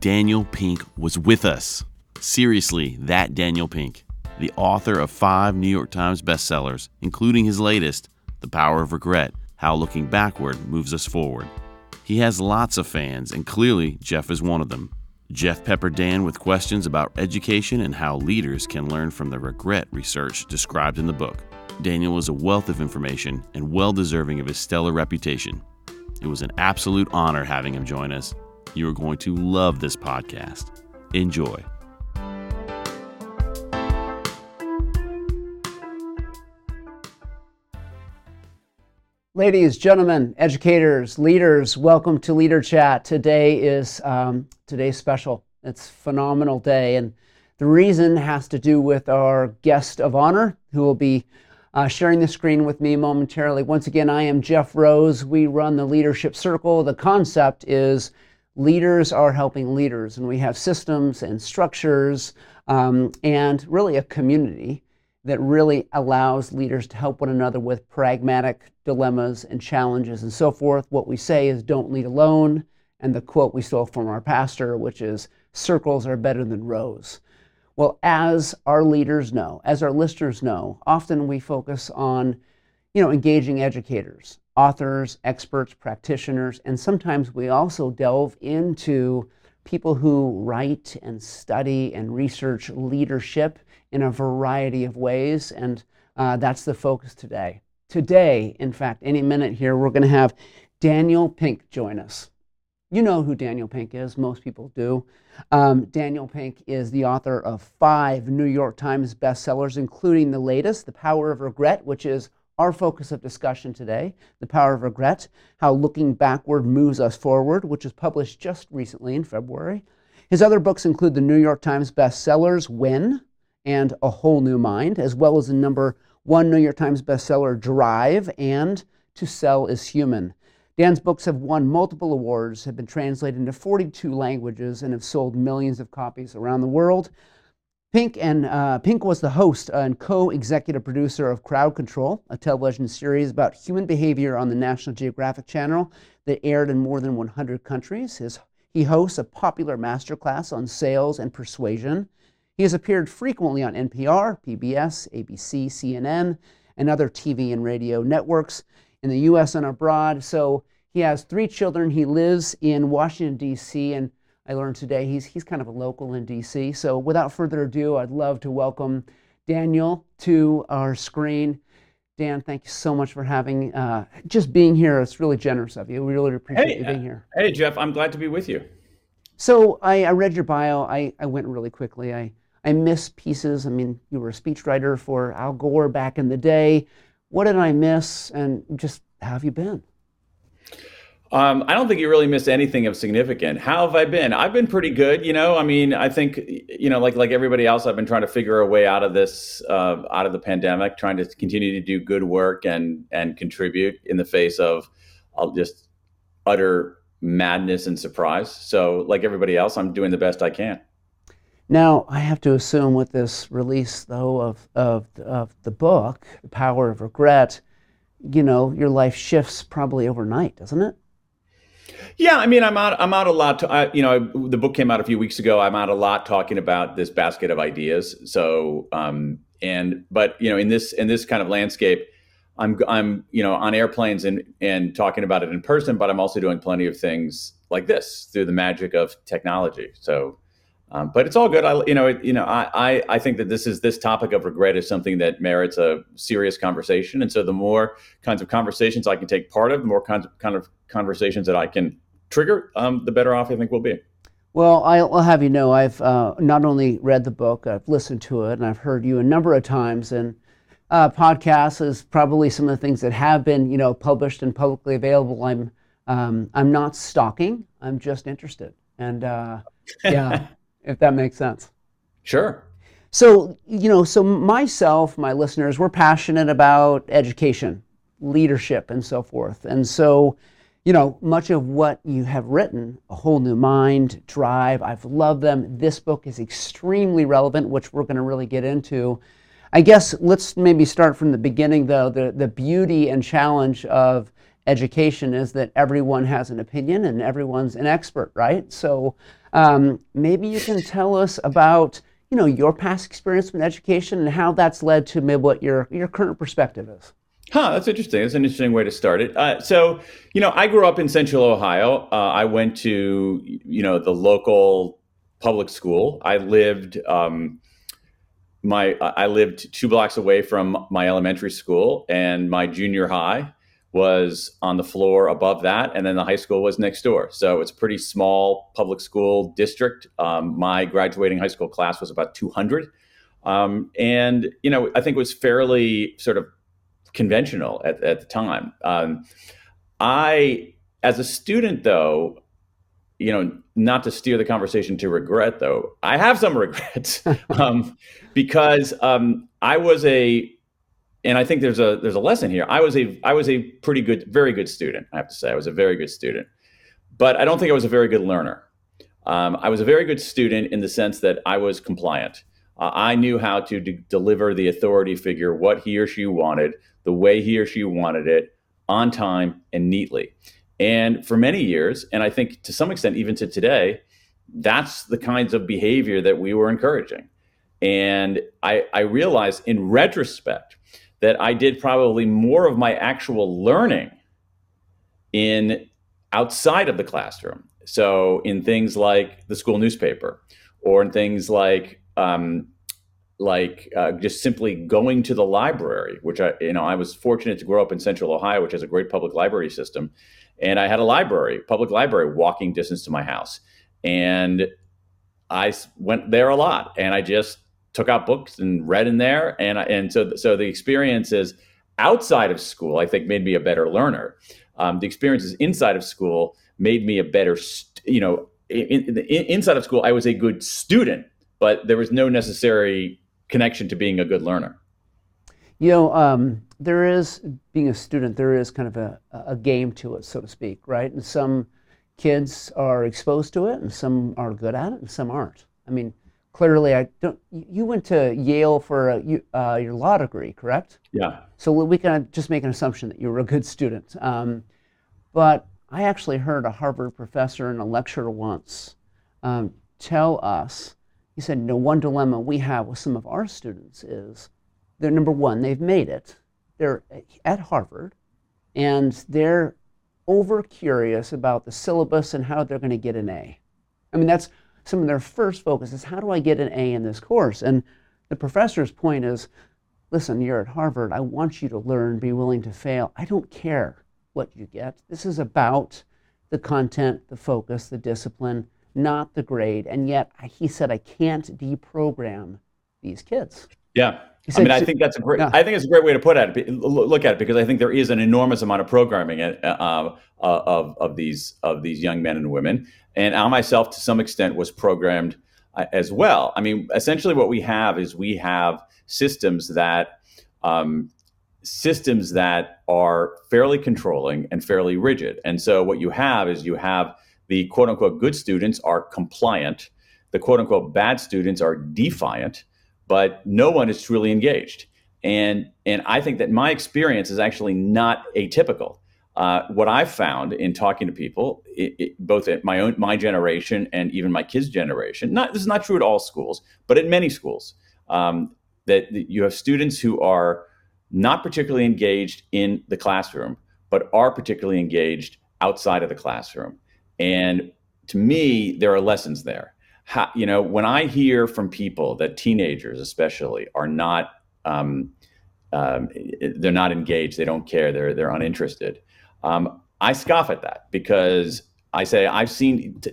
Daniel Pink was with us. Seriously, that Daniel Pink, the author of 5 New York Times bestsellers, including his latest, The Power of Regret, How Looking Backward Moves Us Forward. He has lots of fans, and clearly Jeff is one of them. Jeff peppered Dan with questions about education and how leaders can learn from the regret research described in the book. Daniel is a wealth of information and well-deserving of his stellar reputation. It was an absolute honor having him join us. You are going to love this podcast. Enjoy. Ladies, gentlemen, educators, leaders, welcome to Leader Chat. Today is today's special. It's a phenomenal day, and the reason has to do with our guest of honor, who will be sharing the screen with me momentarily. Once again, I am Jeff Rose. We run the Leadership Circle. The concept is leaders are helping leaders, and we have systems and structures and really a community that really allows leaders to help one another with pragmatic dilemmas and challenges and so forth. What we say is don't lead alone, and the quote we stole from our pastor, which is circles are better than rows. Well, as our leaders know, as our listeners know, often we focus on, engaging educators, authors, experts, practitioners, and sometimes we also delve into people who write and study and research leadership in a variety of ways, and that's the focus today. Today, in fact, any minute here, we're going to have Daniel Pink join us. You know who Daniel Pink is. Most people do. Daniel Pink is the author of 5 New York Times bestsellers, including the latest, The Power of Regret, which is our focus of discussion today, The Power of Regret, How Looking Backward Moves Us Forward, which was published just recently in February. His other books include the New York Times bestsellers, When, and A Whole New Mind, as well as the #1 New York Times bestseller, Drive, and To Sell is Human. Dan's books have won multiple awards, have been translated into 42 languages, and have sold millions of copies around the world. Pink was the host and co-executive producer of Crowd Control, a television series about human behavior on the National Geographic Channel that aired in more than 100 countries. He hosts a popular masterclass on sales and persuasion. He has appeared frequently on NPR, PBS, ABC, CNN, and other TV and radio networks in the U.S. and abroad. So he has 3 children. He lives in Washington, D.C., and I learned today he's kind of a local in D.C. So without further ado, I'd love to welcome Daniel to our screen. Dan, thank you so much for just being here. It's really generous of you. We really appreciate you being here. Hey, Jeff, I'm glad to be with you. So I read your bio. I went really quickly. I miss pieces. I mean, you were a speechwriter for Al Gore back in the day. What did I miss, and just how have you been? I don't think you really missed anything of significant. How have I been? I've been pretty good, I mean, I think, like everybody else, I've been trying to figure a way out of this, out of the pandemic, trying to continue to do good work and contribute in the face of just utter madness and surprise. So like everybody else, I'm doing the best I can. Now, I have to assume with this release, though, of the book, The Power of Regret, your life shifts probably overnight, doesn't it? Yeah, I mean, I'm out a lot. The book came out a few weeks ago. I'm out a lot talking about this basket of ideas. So, in this kind of landscape, I'm on airplanes and talking about it in person, but I'm also doing plenty of things like this through the magic of technology. So. But it's all good. I think that this topic of regret is something that merits a serious conversation. And so the more kinds of conversations I can take part of, the more kind of conversations that I can trigger, the better off I think we'll be. Well, I'll have you know, I've not only read the book, I've listened to it, and I've heard you a number of times. And podcasts is probably some of the things that have been, published and publicly available. I'm not stalking. I'm just interested. And yeah. If that makes sense. Sure. So, so myself, my listeners, we're passionate about education, leadership, and so forth. And so, much of what you have written, A Whole New Mind, Drive, I've loved them. This book is extremely relevant, which we're going to really get into. I guess let's maybe start from the beginning, though, the beauty and challenge of education is that everyone has an opinion and everyone's an expert, right? So maybe you can tell us about, you know, your past experience with education and how that's led to maybe what your current perspective is. Huh, that's interesting. That's an interesting way to start it. So, you know, I grew up in Central Ohio. I went to, you know, the local public school. I lived I lived 2 blocks away from my elementary school, and my junior high was on the floor above that, and then the high school was next door. So it's a pretty small public school district. My graduating high school class was about 200. And, you know, I think it was fairly sort of conventional at the time. I, as a student though, you know, not to steer the conversation to regret though, I have some regrets because I was a, and I think there's a lesson here. I was a pretty good, very good student. I have to say I was a very good student, but I don't think I was a very good learner. I was a very good student in the sense that I was compliant. I knew how to deliver the authority figure what he or she wanted, the way he or she wanted it, on time and neatly. And for many years, and I think to some extent even to today, that's the kinds of behavior that we were encouraging. And I realized in retrospect that I did probably more of my actual learning in outside of the classroom. So in things like the school newspaper, or in things like just simply going to the library, which I was fortunate to grow up in Central Ohio, which has a great public library system. And I had a library, public library, walking distance to my house. And I went there a lot, and I just took out books and read in there. And so the experiences outside of school, I think, made me a better learner. The experiences inside of school made me a better, inside of school, I was a good student, but there was no necessary connection to being a good learner. You know, there is, being a student, there is kind of a game to it, so to speak, right? And some kids are exposed to it, and some are good at it, and some aren't. I mean, clearly, you went to Yale for your law degree, correct? Yeah. So we can just make an assumption that you were a good student. But I actually heard a Harvard professor in a lecture once tell us, he said, no, one dilemma we have with some of our students is they're, number one, they've made it. They're at Harvard, and they're over curious about the syllabus and how they're going to get an A. I mean, that's some of their first focus is, how do I get an A in this course? And the professor's point is, listen, you're at Harvard. I want you to learn, be willing to fail. I don't care what you get. This is about the content, the focus, the discipline, not the grade. And yet he said, I can't deprogram these kids. Yeah. I mean, I think it's a great way to look at it, because I think there is an enormous amount of programming of these young men and women. And I myself, to some extent, was programmed as well. I mean, essentially what we have is systems that are fairly controlling and fairly rigid. And so what you have is the quote unquote good students are compliant. The quote unquote bad students are defiant, but no one is truly engaged. And I think that my experience is actually not atypical. What I've found in talking to people, both at my generation and even my kids' generation, this is not true at all schools, but at many schools, that you have students who are not particularly engaged in the classroom, but are particularly engaged outside of the classroom. And to me, there are lessons there. When I hear from people that teenagers especially are not, they're not engaged, they don't care, they're uninterested, I scoff at that, because I say,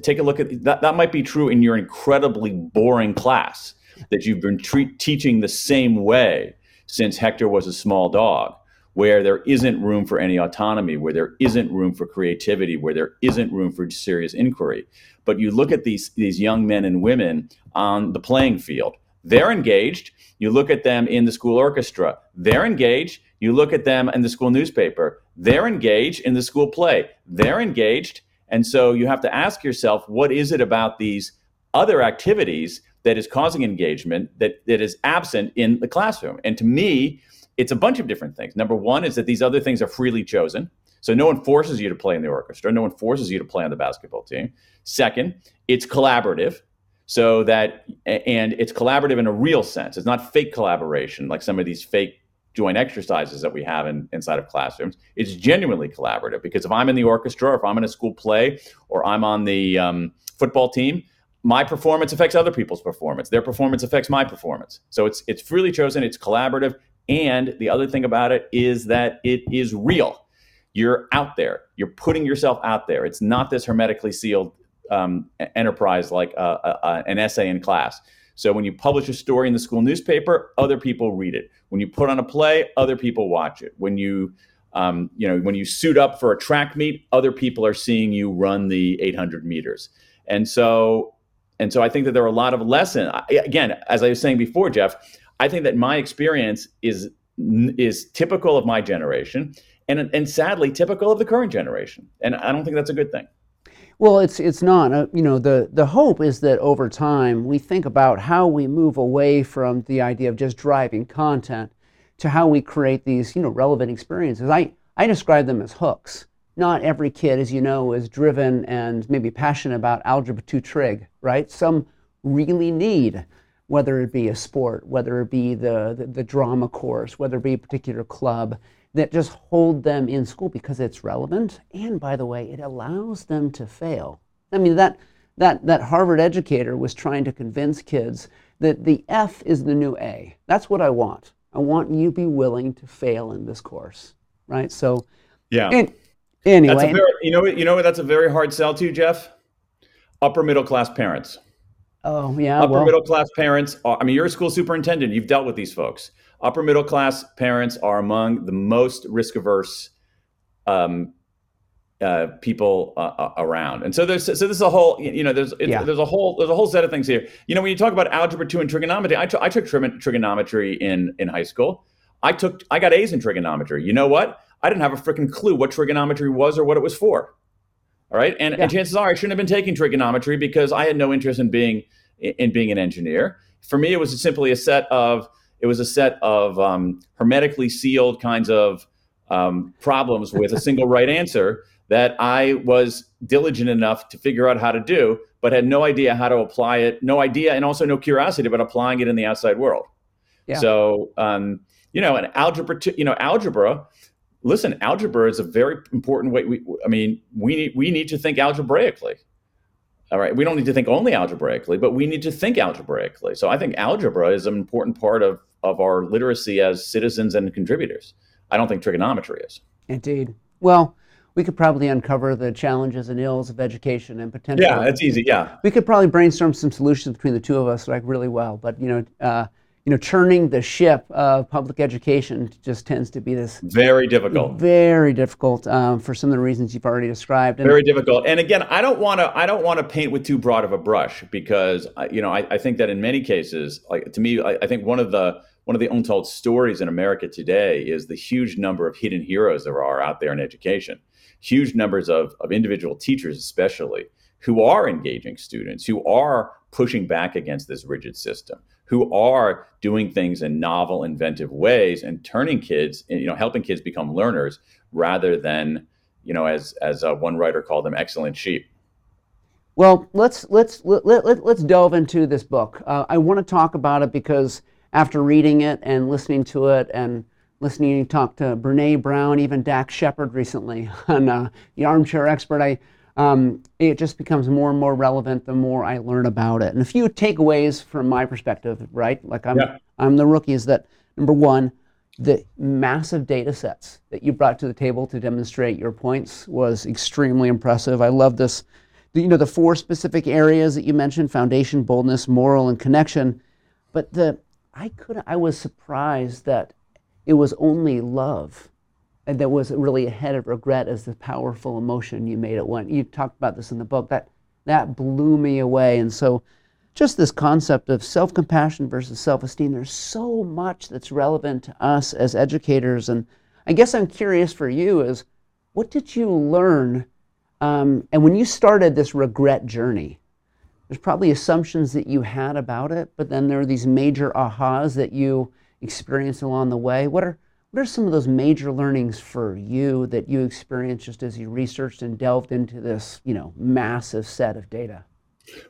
take a look at that. That might be true in your incredibly boring class that you've been teaching the same way since Hector was a small dog, where there isn't room for any autonomy, where there isn't room for creativity, where there isn't room for serious inquiry. But you look at these young men and women on the playing field, they're engaged. You look at them in the school orchestra, they're engaged. You look at them in the school newspaper, they're engaged. In the school play, they're engaged. And so you have to ask yourself, what is it about these other activities that is causing engagement that is absent in the classroom? And to me, it's a bunch of different things. Number one is that these other things are freely chosen. So no one forces you to play in the orchestra. No one forces you to play on the basketball team. Second, it's collaborative. So that, and it's collaborative in a real sense. It's not fake collaboration, like some of these fake joint exercises that we have inside of classrooms. It's genuinely collaborative, because if I'm in the orchestra, or if I'm in a school play, or I'm on the football team, my performance affects other people's performance. Their performance affects my performance. So it's freely chosen, it's collaborative. And the other thing about it is that it is real. You're out there, you're putting yourself out there. It's not this hermetically sealed enterprise like an essay in class. So when you publish a story in the school newspaper, other people read it. When you put on a play, other people watch it. When you when you suit up for a track meet, other people are seeing you run the 800 meters. And so I think that there are a lot of lessons. Again, as I was saying before, Jeff, I think that my experience is typical of my generation, and sadly typical of the current generation. And I don't think that's a good thing. Well, it's not. The hope is that over time we think about how we move away from the idea of just driving content to how we create these relevant experiences. I describe them as hooks. Not every kid, as you know, is driven and maybe passionate about algebra 2 trig, right? Some really need, whether it be a sport, whether it be the drama course, whether it be a particular club, that just hold them in school because it's relevant. And by the way, it allows them to fail. I mean, that Harvard educator was trying to convince kids that the F is the new A. That's what I want. I want you to be willing to fail in this course, right? So, yeah. Anyway, that's a very hard sell to you, Jeff. Upper middle class parents. Oh yeah. Upper middle class parents are, you're a school superintendent. You've dealt with these folks. Upper middle class parents are among the most risk averse people around. And so this is a whole, there's a whole set of things here. When you talk about algebra 2 and trigonometry, I took trigonometry in high school. I got A's in trigonometry. You know what? I didn't have a freaking clue what trigonometry was or what it was for. All right. And chances are I shouldn't have been taking trigonometry because I had no interest in being an engineer. For me, it was simply a set of hermetically sealed kinds of problems with a single right answer that I was diligent enough to figure out how to do, but had no idea how to apply it. No idea. And also no curiosity about applying it in the outside world. Yeah. So, and algebra, listen, algebra is a very important way. We need to think algebraically. All right. We don't need to think only algebraically, but we need to think algebraically. So I think algebra is an important part of our literacy as citizens and contributors. I don't think trigonometry is. Indeed. Well, we could probably uncover the challenges and ills of education and potential. Yeah, that's easy. Yeah. We could probably brainstorm some solutions between the two of us like really well, but churning the ship of public education just tends to be this very difficult for some of the reasons you've already described. And very difficult. And again, I don't want to paint with too broad of a brush because I think that in many cases, like to me, I think one of the untold stories in America today is the huge number of hidden heroes there are out there in education. Huge numbers of individual teachers, especially, who are engaging students, who are pushing back against this rigid system, who are doing things in novel, inventive ways and turning kids, helping kids become learners rather than, as one writer called them, excellent sheep. Well, let's delve into this book. I want to talk about it because after reading it and listening to it and listening you talk to Brene Brown, even Dax Shepard recently on the Armchair Expert, it just becomes more and more relevant the more I learn about it. And a few takeaways from my perspective, right? Like I'm the rookie, is that number one, the massive data sets that you brought to the table to demonstrate your points was extremely impressive. I love this. The four specific areas that you mentioned: foundation, boldness, moral, and connection. But I was surprised that it was only love. And that was really ahead of regret as the powerful emotion you made it one. You talked about this in the book. That blew me away. And so just this concept of self-compassion versus self-esteem, there's so much that's relevant to us as educators. And I guess I'm curious for you is, what did you learn? And when you started this regret journey, there's probably assumptions that you had about it, but then there are these major ahas that you experienced along the way. What are What are some of those major learnings for you that you experienced just as you researched and delved into this, you know, massive set of data?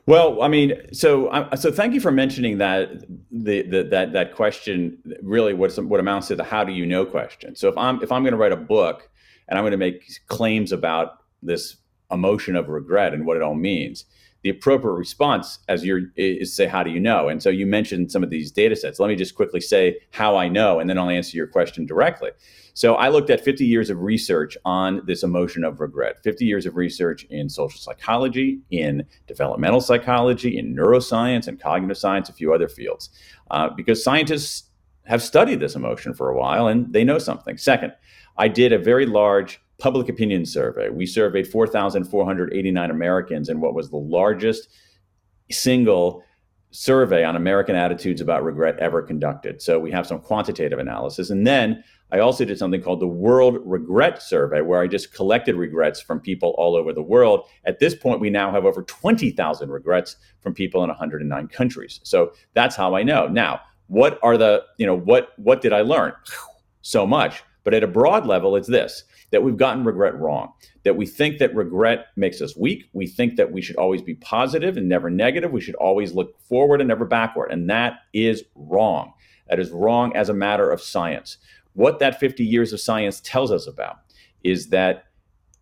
Well, I mean, so thank you for mentioning that that question. Really, what amounts to the how do you know question. So if I'm going to write a book and I'm going to make claims about this emotion of regret and what it all means, the appropriate response is to say, how do you know? And so you mentioned some of these data sets. Let me just quickly say how I know, and then I'll answer your question directly. So I looked at 50 years of research on this emotion of regret, 50 years of research in social psychology, in developmental psychology, in neuroscience and cognitive science, a few other fields, because scientists have studied this emotion for a while and they know something. Second, I did a very large public opinion survey. We surveyed 4,489 Americans in what was the largest single survey on American attitudes about regret ever conducted. So we have some quantitative analysis. And then I also did something called the World Regret Survey, where I just collected regrets from people all over the world. At this point, we now have over 20,000 regrets from people in 109 countries. So that's how I know. Now, what are the, you know, what did I learn? So much. But at a broad level, it's this, that we've gotten regret wrong, that we think that regret makes us weak. We think that we should always be positive and never negative. We should always look forward and never backward. And that is wrong. That is wrong as a matter of science. What that 50 years of science tells us about is that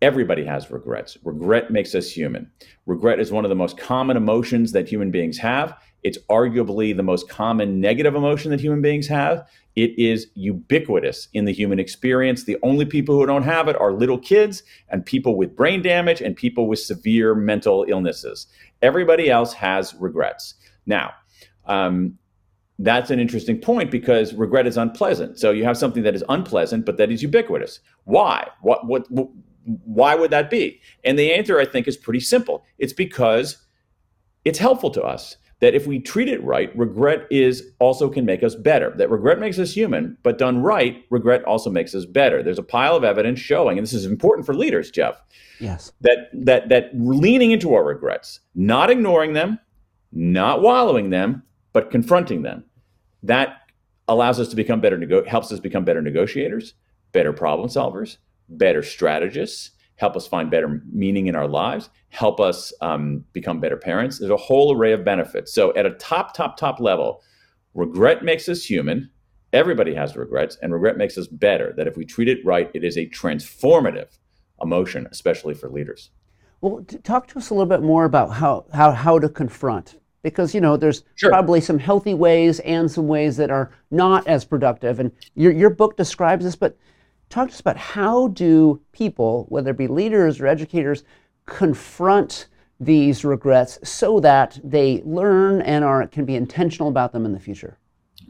everybody has regrets. Regret makes us human. Regret is one of the most common emotions that human beings have. It's arguably the most common negative emotion that human beings have. It is ubiquitous in the human experience. The only people who don't have it are little kids and people with brain damage and people with severe mental illnesses. Everybody else has regrets. Now, that's an interesting point because regret is unpleasant. So you have something that is unpleasant, but that is ubiquitous. Why? Why would that be? And the answer, I think, is pretty simple. It's because it's helpful to us, that if we treat it right, regret is also can make us better, that regret makes us human, but done right, regret also makes us better. There's a pile of evidence showing, and this is important for leaders, Jeff, yes, that leaning into our regrets, not ignoring them, not wallowing them, but confronting them, that allows us to become better, helps us become better negotiators, better problem solvers, better strategists, help us find better meaning in our lives, help us become better parents. There's a whole array of benefits. So at a top level, regret makes us human. Everybody has regrets, and regret makes us better, that if we treat it right, it is a transformative emotion, especially for leaders. Well, talk to us a little bit more about how to confront, because, you know, there's sure, probably some healthy ways and some ways that are not as productive. And your book describes this, but talk to us about how do people, whether it be leaders or educators, confront these regrets so that they learn and can be intentional about them in the future?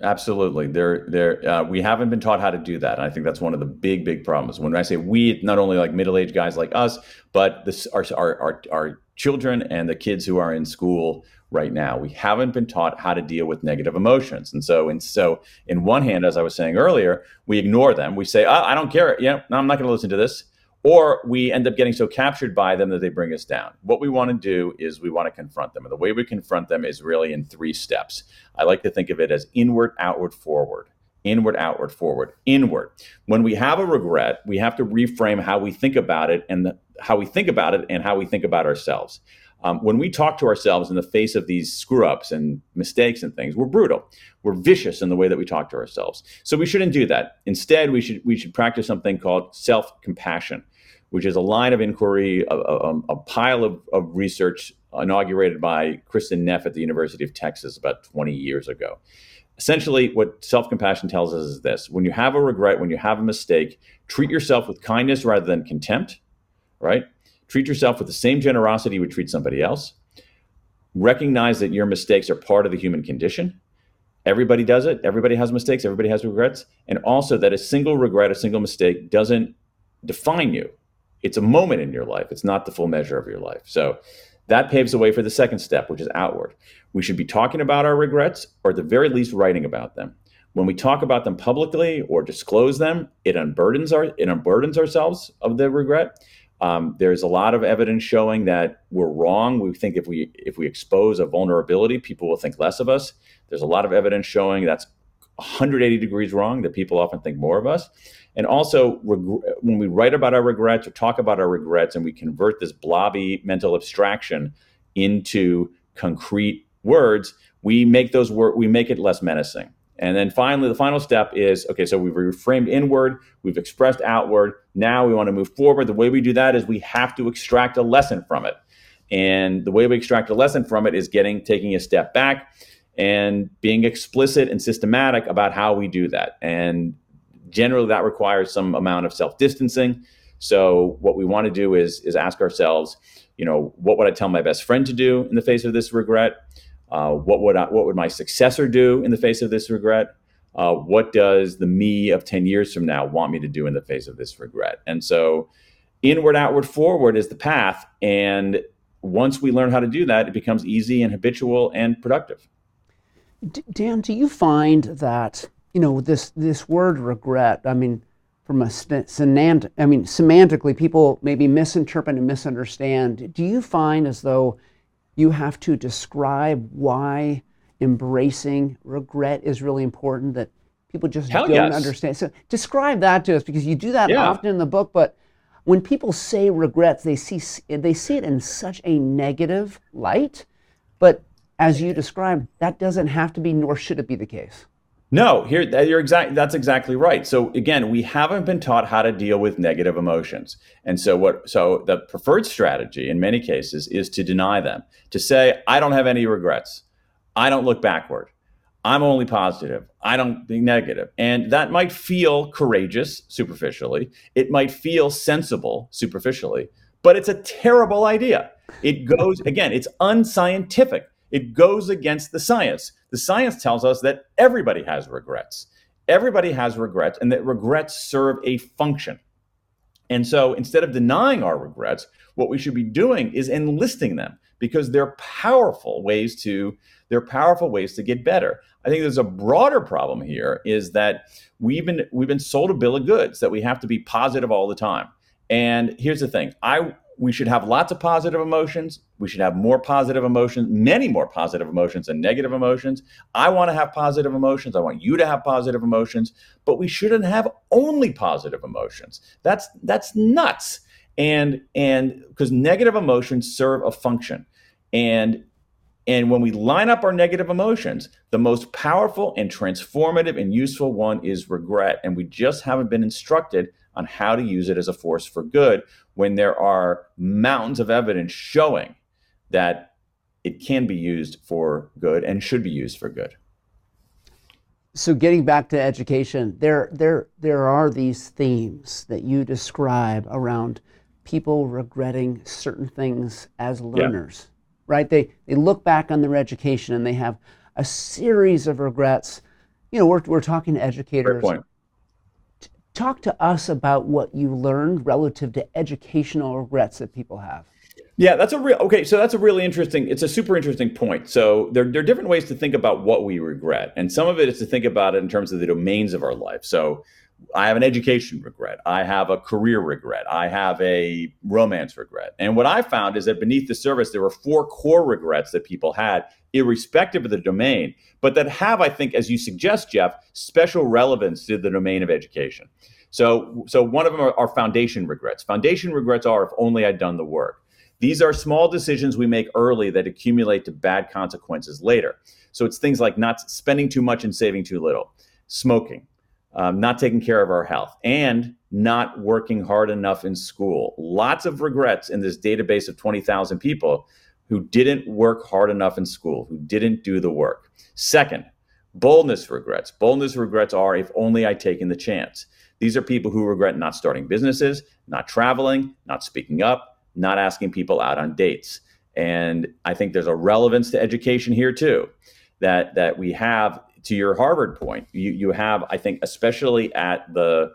Absolutely. We haven't been taught how to do that. And I think that's one of the big problems. When I say we, it's not only like middle-aged guys like us, but our children and the kids who are in school right now. We haven't been taught how to deal with negative emotions. And so in one hand, as I was saying earlier, we ignore them. We say, I don't care. Yeah, no, I'm not going to listen to this. Or we end up getting so captured by them that they bring us down. What we want to do is we want to confront them. And the way we confront them is really in three steps. I like to think of it as inward, outward, forward. Inward, outward, forward, inward. When we have a regret, we have to reframe how we think about it and how we think about ourselves. When we talk to ourselves in the face of these screw-ups and mistakes and things, we're brutal. We're vicious in the way that we talk to ourselves. So we shouldn't do that. Instead, we should practice something called self-compassion, which is a line of inquiry, a pile of research inaugurated by Kristen Neff at the University of Texas about 20 years ago. Essentially, what self-compassion tells us is this. When you have a regret, when you have a mistake, treat yourself with kindness rather than contempt, right? Treat yourself with the same generosity you would treat somebody else. Recognize that your mistakes are part of the human condition. Everybody does it. Everybody has mistakes. Everybody has regrets. And also that a single regret, a single mistake doesn't define you. It's a moment in your life. It's not the full measure of your life. So that paves the way for the second step, which is outward. We should be talking about our regrets, or at the very least writing about them. When we talk about them publicly or disclose them, it unburdens ourselves of the regret. There's a lot of evidence showing that we're wrong. We think if we expose a vulnerability, people will think less of us. There's a lot of evidence showing that's 180 degrees wrong that people often think more of us. And also, when we write about our regrets or talk about our regrets and we convert this blobby mental abstraction into concrete words, we make those we make it less menacing. And then finally, the final step is, okay, so we've reframed inward, we've expressed outward. Now we want to move forward. The way we do that is we have to extract a lesson from it. And the way we extract a lesson from it is taking a step back and being explicit and systematic about how we do that. And generally that requires some amount of self-distancing. So what we want to do is ask ourselves, what would I tell my best friend to do in the face of this regret? What would my successor do in the face of this regret? What does the me of 10 years from now want me to do in the face of this regret? And so inward, outward, forward is the path. And once we learn how to do that, it becomes easy and habitual and productive. Dan, do you find that, this word regret, from a semantically, people maybe misinterpret and misunderstand. Do you find as though you have to describe why embracing regret is really important, that people just don't understand? So describe that to us, because you do that often in the book, but when people say regrets, they see it in such a negative light, but as you described, that doesn't have to be, nor should it be the case. No, that's exactly right. So again, we haven't been taught how to deal with negative emotions. And so the preferred strategy in many cases is to deny them, to say, I don't have any regrets. I don't look backward. I'm only positive. I don't be negative. And that might feel courageous superficially. It might feel sensible superficially, but it's a terrible idea. It goes, again, it's unscientific. It goes against the science. The science tells us that everybody has regrets. Everybody has regrets, and that regrets serve a function. And so instead of denying our regrets, what we should be doing is enlisting them, because they're powerful ways to get better. I think there's a broader problem here, is that we've been sold a bill of goods that we have to be positive all the time. And here's the thing. We should have lots of positive emotions. We should have more positive emotions, many more positive emotions than negative emotions. I want to have positive emotions. I want you to have positive emotions, but we shouldn't have only positive emotions. That's nuts. And because negative emotions serve a function. And when we line up our negative emotions, the most powerful and transformative and useful one is regret. And we just haven't been instructed on how to use it as a force for good, when there are mountains of evidence showing that it can be used for good and should be used for good. So getting back to education, there are these themes that you describe around people regretting certain things as learners, right? They look back on their education and they have a series of regrets. We're talking to educators. Fair point. Talk to us about what you learned relative to educational regrets that people have. Yeah, that's a really interesting, it's a super interesting point. So there are different ways to think about what we regret. And some of it is to think about it in terms of the domains of our life. So I have an education regret. I have a career regret. I have a romance regret. And what I found is that beneath the surface, there were 4 core regrets that people had, irrespective of the domain, but that have, I think, as you suggest, Jeff, special relevance to the domain of education. So one of them are foundation regrets. Foundation regrets are, if only I'd done the work. These are small decisions we make early that accumulate to bad consequences later. So it's things like not spending too much and saving too little, smoking, not taking care of our health, and not working hard enough in school. Lots of regrets in this database of 20,000 people who didn't work hard enough in school, who didn't do the work. Second, boldness regrets. Boldness regrets are, if only I'd taken the chance. These are people who regret not starting businesses, not traveling, not speaking up, not asking people out on dates. And I think there's a relevance to education here too, that we have. To your Harvard point, you have, I think, especially at the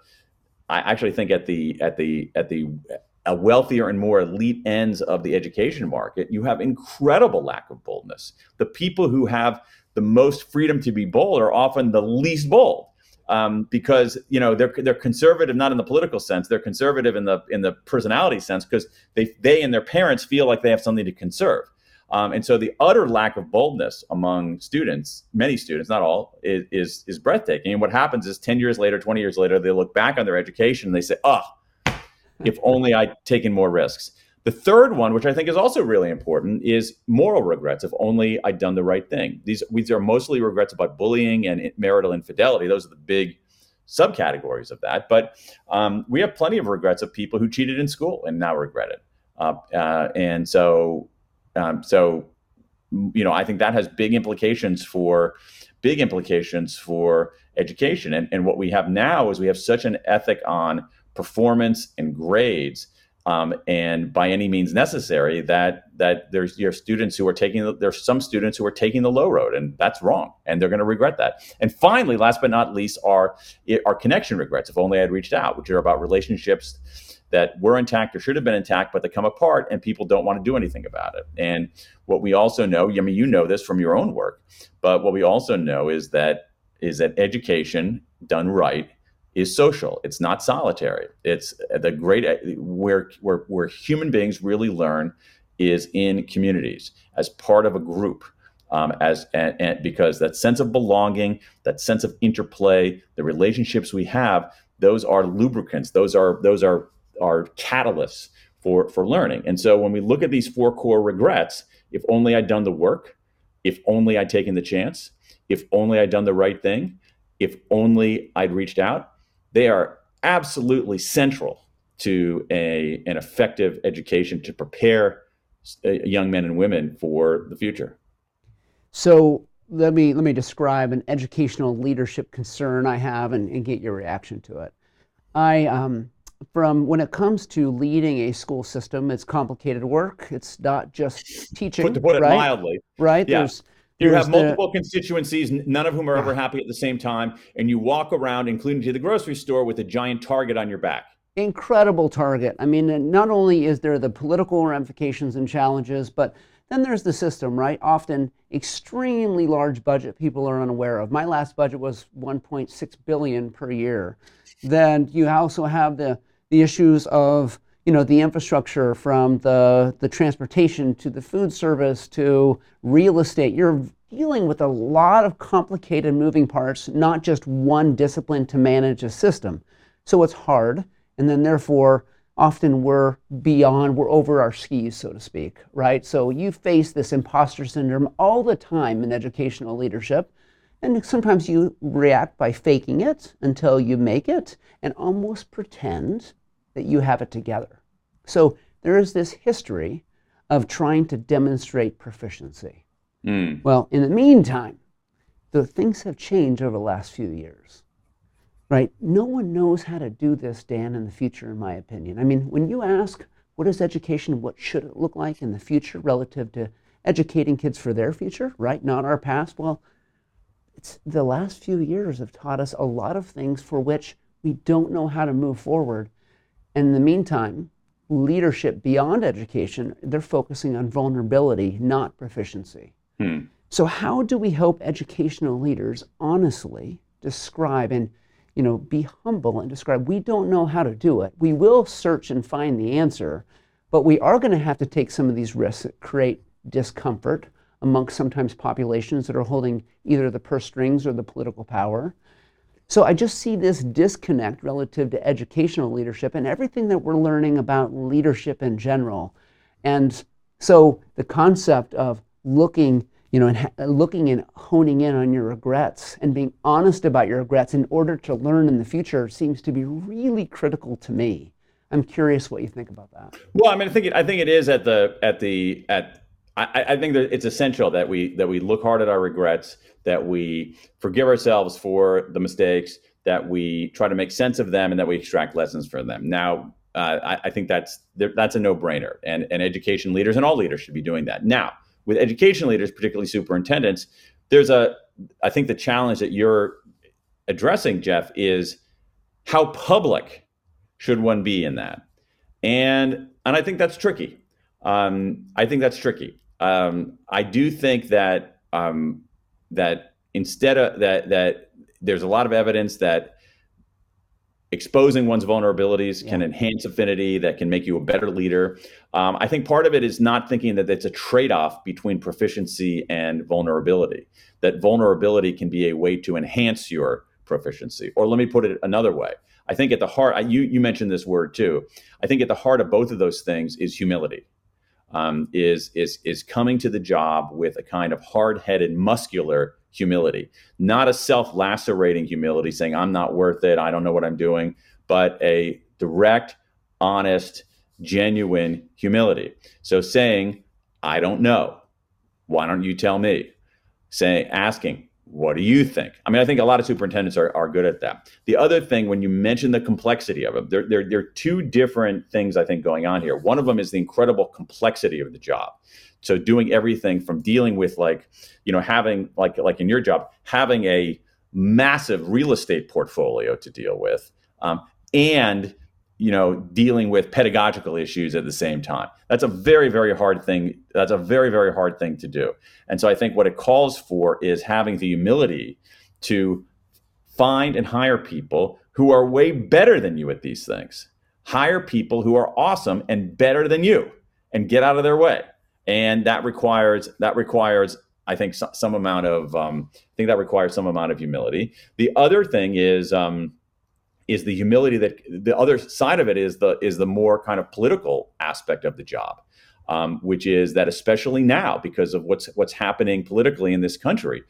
wealthier and more elite ends of the education market, you have incredible lack of boldness. The people who have the most freedom to be bold are often the least bold, because they're conservative, not in the political sense, they're conservative in the personality sense, because they and their parents feel like they have something to conserve. And so the utter lack of boldness among students, many students, not all, is breathtaking. And what happens is 10 years later, 20 years later, they look back on their education and they say, oh, if only I'd taken more risks. The third one, which I think is also really important, is moral regrets. If only I'd done the right thing. These are mostly regrets about bullying and marital infidelity. Those are the big subcategories of that. But we have plenty of regrets of people who cheated in school and now regret it. So, you know, I think that has big implications for education. And what we have now is we have such an ethic on performance and grades, and by any means necessary, that there's some students who are taking the low road, and that's wrong, and they're going to regret that. And finally, last but not least, are connection regrets. If only I'd reached out, which are about relationships that were intact or should have been intact, but they come apart and people don't want to do anything about it. And what we also know, I mean, you know this from your own work, but what we also know is that education done right is social. It's not solitary. It's where human beings really learn is in communities, as part of a group, because that sense of belonging, that sense of interplay, the relationships we have, those are lubricants. Those are catalysts for learning. And so when we look at these four core regrets, if only I'd done the work, if only I'd taken the chance, if only I'd done the right thing, if only I'd reached out, they are absolutely central to an effective education to prepare young men and women for the future. So let me describe an educational leadership concern I have and get your reaction to it. When it comes to leading a school system, it's complicated work. It's not just teaching, to put it mildly. Right? Yeah. You have multiple constituencies, none of whom are ever happy at the same time, and you walk around, including to the grocery store, with a giant target on your back. Incredible target. I mean, not only is there the political ramifications and challenges, but then there's the system, right? Often extremely large budget people are unaware of. My last budget was $1.6 billion per year. Then you also have the issues of, you know, the infrastructure, from the transportation to the food service to real estate. You're dealing with a lot of complicated moving parts, not just one discipline to manage a system. So it's hard, and then therefore often we're over our skis, so to speak, right? So you face this imposter syndrome all the time in educational leadership. And sometimes you react by faking it until you make it, and almost pretend that you have it together. So there is this history of trying to demonstrate proficiency. Mm. Well, in the meantime, the things have changed over the last few years, right? No one knows how to do this, Dan, in the future, in my opinion. I mean, when you ask, what is education, what should it look like in the future relative to educating kids for their future, right? Not our past. Well, the last few years have taught us a lot of things for which we don't know how to move forward. And in the meantime, leadership beyond education, they're focusing on vulnerability, not proficiency. Hmm. So how do we help educational leaders honestly describe and, you know, be humble and describe, we don't know how to do it. We will search and find the answer, but we are going to have to take some of these risks that create discomfort amongst sometimes populations that are holding either the purse strings or the political power. So I just see this disconnect relative to educational leadership and everything that we're learning about leadership in general. And so the concept of looking and honing in on your regrets and being honest about your regrets in order to learn in the future seems to be really critical to me. I'm curious what you think about that. Well, I mean, I think it is I think that it's essential that we look hard at our regrets, that we forgive ourselves for the mistakes, that we try to make sense of them, and that we extract lessons from them. Now, I think that's a no-brainer, and education leaders and all leaders should be doing that. Now, with education leaders, particularly superintendents, I think the challenge that you're addressing, Jeff, is how public should one be in that, and I think that's tricky. I do think that that there's a lot of evidence that exposing one's vulnerabilities can enhance affinity, that can make you a better leader. I think part of it is not thinking that it's a trade-off between proficiency and vulnerability, that vulnerability can be a way to enhance your proficiency. Or let me put it another way. I think at the heart, you mentioned this word too. I think at the heart of both of those things is humility, is coming to the job with a kind of hard-headed, muscular humility, not a self-lacerating humility saying, I'm not worth it, I don't know what I'm doing, but a direct, honest, genuine humility. So saying, I don't know, why don't you tell me? Asking, what do you think? I mean, I think a lot of superintendents are good at that. The other thing, when you mention the complexity of it, there are two different things I think going on here. One of them is the incredible complexity of the job. So doing everything from dealing with having like in your job, having a massive real estate portfolio to deal with, and dealing with pedagogical issues at the same time. That's a very, very hard thing. That's a very, very hard thing to do. And so I think what it calls for is having the humility to find and hire people who are way better than you at these things. Hire people who are awesome and better than you and get out of their way. And that requires I think some amount of humility. The other thing is the humility that the other side of it is the more kind of political aspect of the job, which is that especially now because of what's happening politically in this country,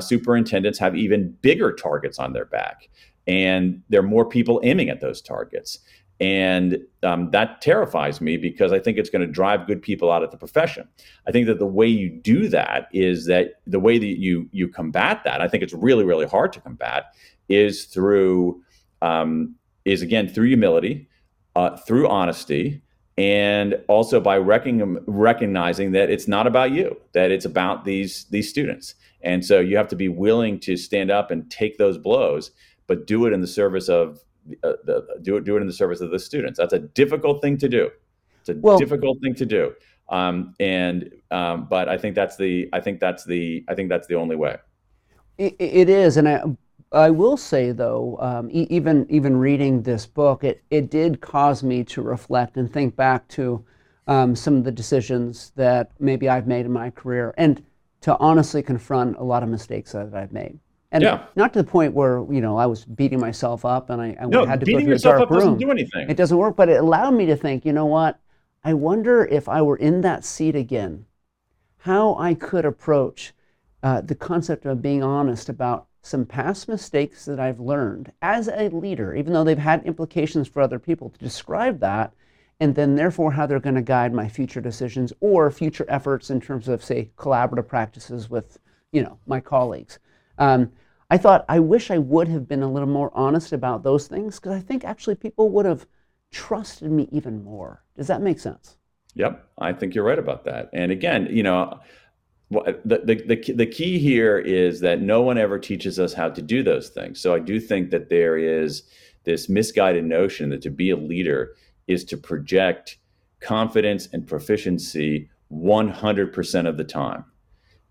superintendents have even bigger targets on their back, and there are more people aiming at those targets. And that terrifies me because I think it's going to drive good people out of the profession. I think that the way you do that is that the way that you combat that, I think it's really, really hard to combat, is through through humility, through honesty, and also by recognizing that it's not about you, that it's about these students. And so you have to be willing to stand up and take those blows, but do it in the service of the students. That's a difficult thing to do. But I think that's the only way. It is, and I will say, though, even reading this book, it did cause me to reflect and think back to some of the decisions that maybe I've made in my career, and to honestly confront a lot of mistakes that I've made. And not to the point where, I was beating myself up and I had to go through a dark room. Beating yourself up doesn't do anything. It doesn't work, but it allowed me to think, you know what, I wonder if I were in that seat again, how I could approach the concept of being honest about some past mistakes that I've learned as a leader, even though they've had implications for other people, to describe that, and then therefore how they're going to guide my future decisions or future efforts in terms of, say, collaborative practices with, my colleagues. I thought, I wish I would have been a little more honest about those things, because I think actually people would have trusted me even more. Does that make sense? Yep, I think you're right about that. And again, the key here is that no one ever teaches us how to do those things. So I do think that there is this misguided notion that to be a leader is to project confidence and proficiency 100% of the time.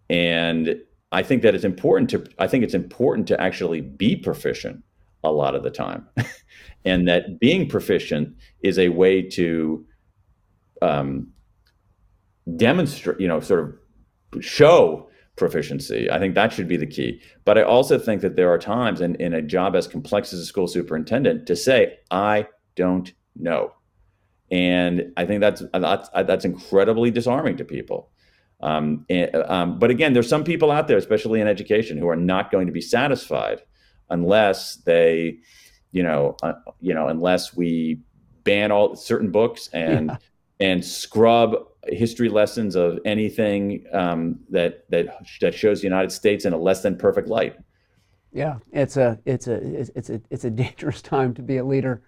And I think that it's important to actually be proficient a lot of the time, and that being proficient is a way to demonstrate, sort of show proficiency. I think that should be the key. But I also think that there are times in a job as complex as a school superintendent to say, I don't know. And I think that's incredibly disarming to people. But again, there's some people out there, especially in education, who are not going to be satisfied unless they, unless we ban all certain books and scrub history lessons of anything that shows the United States in a less than perfect light. Yeah, it's a dangerous time to be a leader.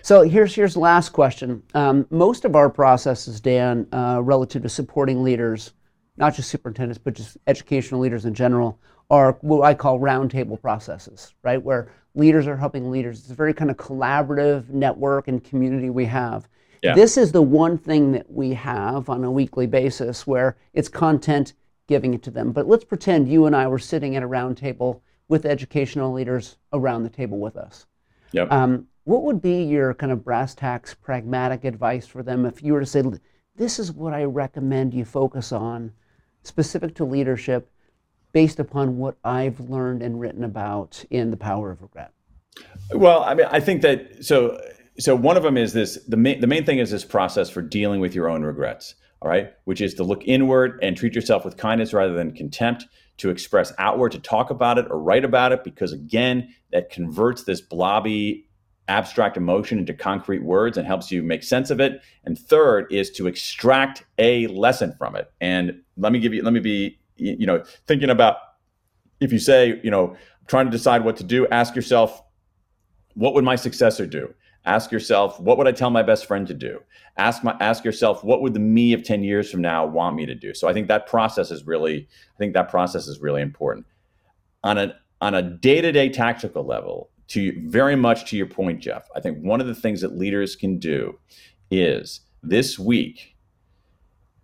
So here's the last question. Most of our processes, Dan, relative to supporting leaders, not just superintendents, but just educational leaders in general, are what I call roundtable processes, right? Where leaders are helping leaders. It's a very kind of collaborative network and community we have. Yeah. This is the one thing that we have on a weekly basis where it's content giving it to them. But let's pretend you and I were sitting at a roundtable with educational leaders around the table with us. Yep. what would be your kind of brass tacks pragmatic advice for them if you were to say, this is what I recommend you focus on, specific to leadership, based upon what I've learned and written about in The Power of Regret? Well, I mean, I think that, so one of them is this, the main thing is this process for dealing with your own regrets, all right? Which is to look inward and treat yourself with kindness rather than contempt, to express outward, to talk about it or write about it, because again, that converts this blobby, abstract emotion into concrete words and helps you make sense of it. And third is to extract a lesson from it. And let me be thinking about, if you say, trying to decide what to do, ask yourself, what would my successor do? Ask yourself, what would I tell my best friend to do? Ask yourself, what would the me of 10 years from now want me to do? So I think that process is really, important. On a day-to-day tactical level, to very much to your point, Jeff, I think one of the things that leaders can do is this week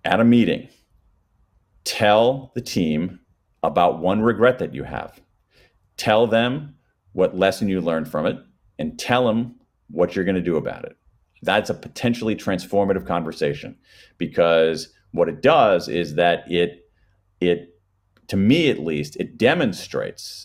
at a meeting, tell the team about one regret that you have. Tell them what lesson you learned from it and tell them what you're going to do about it. That's a potentially transformative conversation, because what it does is that it, to me at least, it demonstrates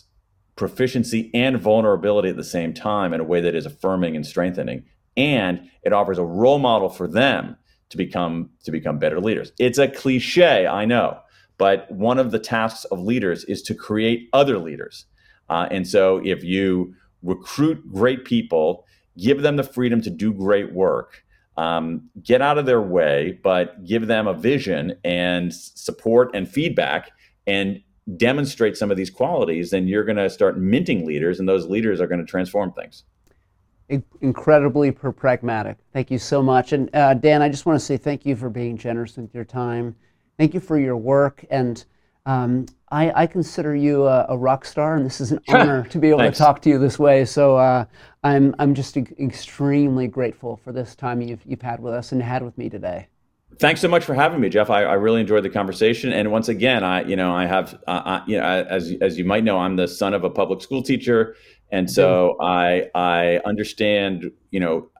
proficiency and vulnerability at the same time in a way that is affirming and strengthening. And it offers a role model for them to become better leaders. It's a cliche, I know, but one of the tasks of leaders is to create other leaders. And so if you recruit great people, give them the freedom to do great work, get out of their way, but give them a vision and support and feedback and demonstrate some of these qualities, then you're going to start minting leaders, and those leaders are going to transform things. Incredibly pragmatic. Thank you so much. And Dan, I just want to say thank you for being generous with your time. Thank you for your work. And I consider you a rock star, and this is an honor to be able to talk to you this way. So I'm just extremely grateful for this time you've had with us and had with me today. Thanks so much for having me, Jeff. I really enjoyed the conversation. And once again, as you might know, I'm the son of a public school teacher. And so I understand,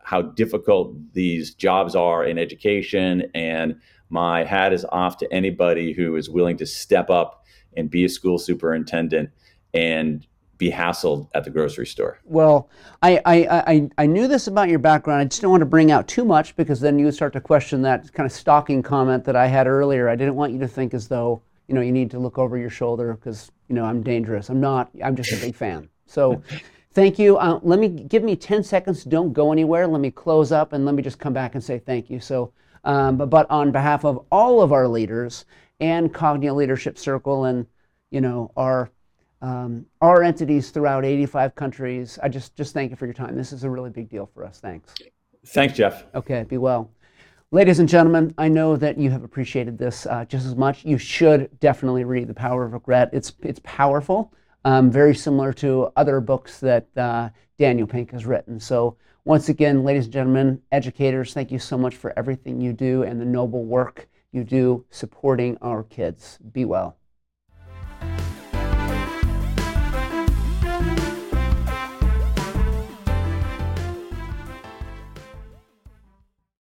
how difficult these jobs are in education. And my hat is off to anybody who is willing to step up and be a school superintendent and be hassled at the grocery store. Well, I knew this about your background. I just don't want to bring out too much, because then you would start to question that kind of stalking comment that I had earlier. I didn't want you to think as though, you need to look over your shoulder because, I'm dangerous. I'm not. I'm just a big fan. So thank you. Give me 10 seconds. Don't go anywhere. Let me close up and let me just come back and say thank you. So, but on behalf of all of our leaders and Cognia Leadership Circle and, our entities throughout 85 countries, I just thank you for your time. This is a really big deal for us. Thanks. Thanks, Jeff. Okay, be well. Ladies and gentlemen, I know that you have appreciated this just as much. You should definitely read The Power of Regret. It's powerful, very similar to other books that Daniel Pink has written. So once again, ladies and gentlemen, educators, thank you so much for everything you do and the noble work you do supporting our kids. Be well.